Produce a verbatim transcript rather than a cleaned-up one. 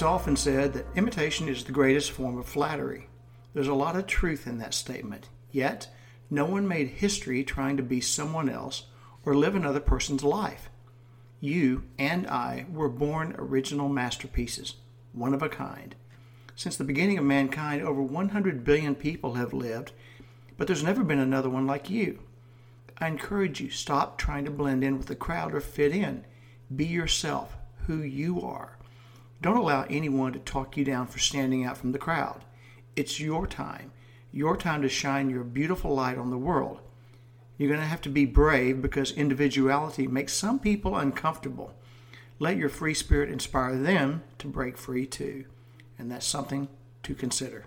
It's often said that imitation is the greatest form of flattery. There's a lot of truth in that statement. Yet, no one made history trying to be someone else or live another person's life. You and I were born original masterpieces, one of a kind. Since the beginning of mankind, over one hundred billion people have lived, but there's never been another one like you. I encourage you, stop trying to blend in with the crowd or fit in. Be yourself, who you are. Don't allow anyone to talk you down for standing out from the crowd. It's your time. Your time to shine your beautiful light on the world. You're going to have to be brave because individuality makes some people uncomfortable. Let your free spirit inspire them to break free too. And that's something to consider.